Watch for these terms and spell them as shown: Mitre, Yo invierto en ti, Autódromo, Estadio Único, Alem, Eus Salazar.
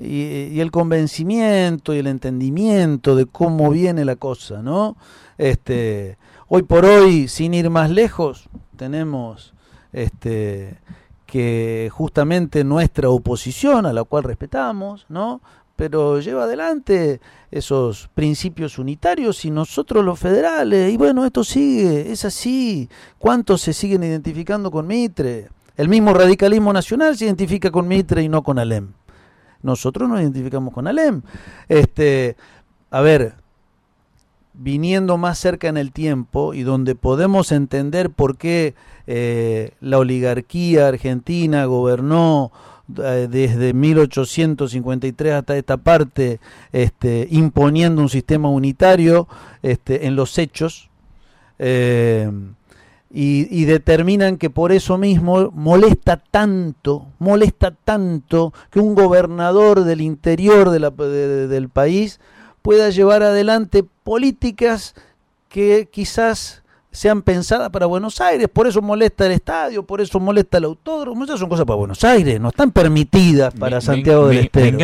y el convencimiento y el entendimiento de cómo viene la cosa, ¿no? Hoy por hoy, sin ir más lejos, tenemos que justamente nuestra oposición, a la cual respetamos, ¿no?, pero lleva adelante esos principios unitarios y nosotros los federales, y bueno, esto sigue, es así. ¿Cuántos se siguen identificando con Mitre? El mismo radicalismo nacional se identifica con Mitre y no con Alem. Nosotros nos identificamos con Alem. A ver, viniendo más cerca en el tiempo y donde podemos entender por qué la oligarquía argentina gobernó desde 1853 hasta esta parte, imponiendo un sistema unitario en los hechos, y determinan que por eso mismo molesta tanto que un gobernador del interior del país pueda llevar adelante políticas que quizás sean pensadas para Buenos Aires. Por eso molesta el estadio, por eso molesta el autódromo. Esas son cosas para Buenos Aires, no están permitidas para Santiago del Estero.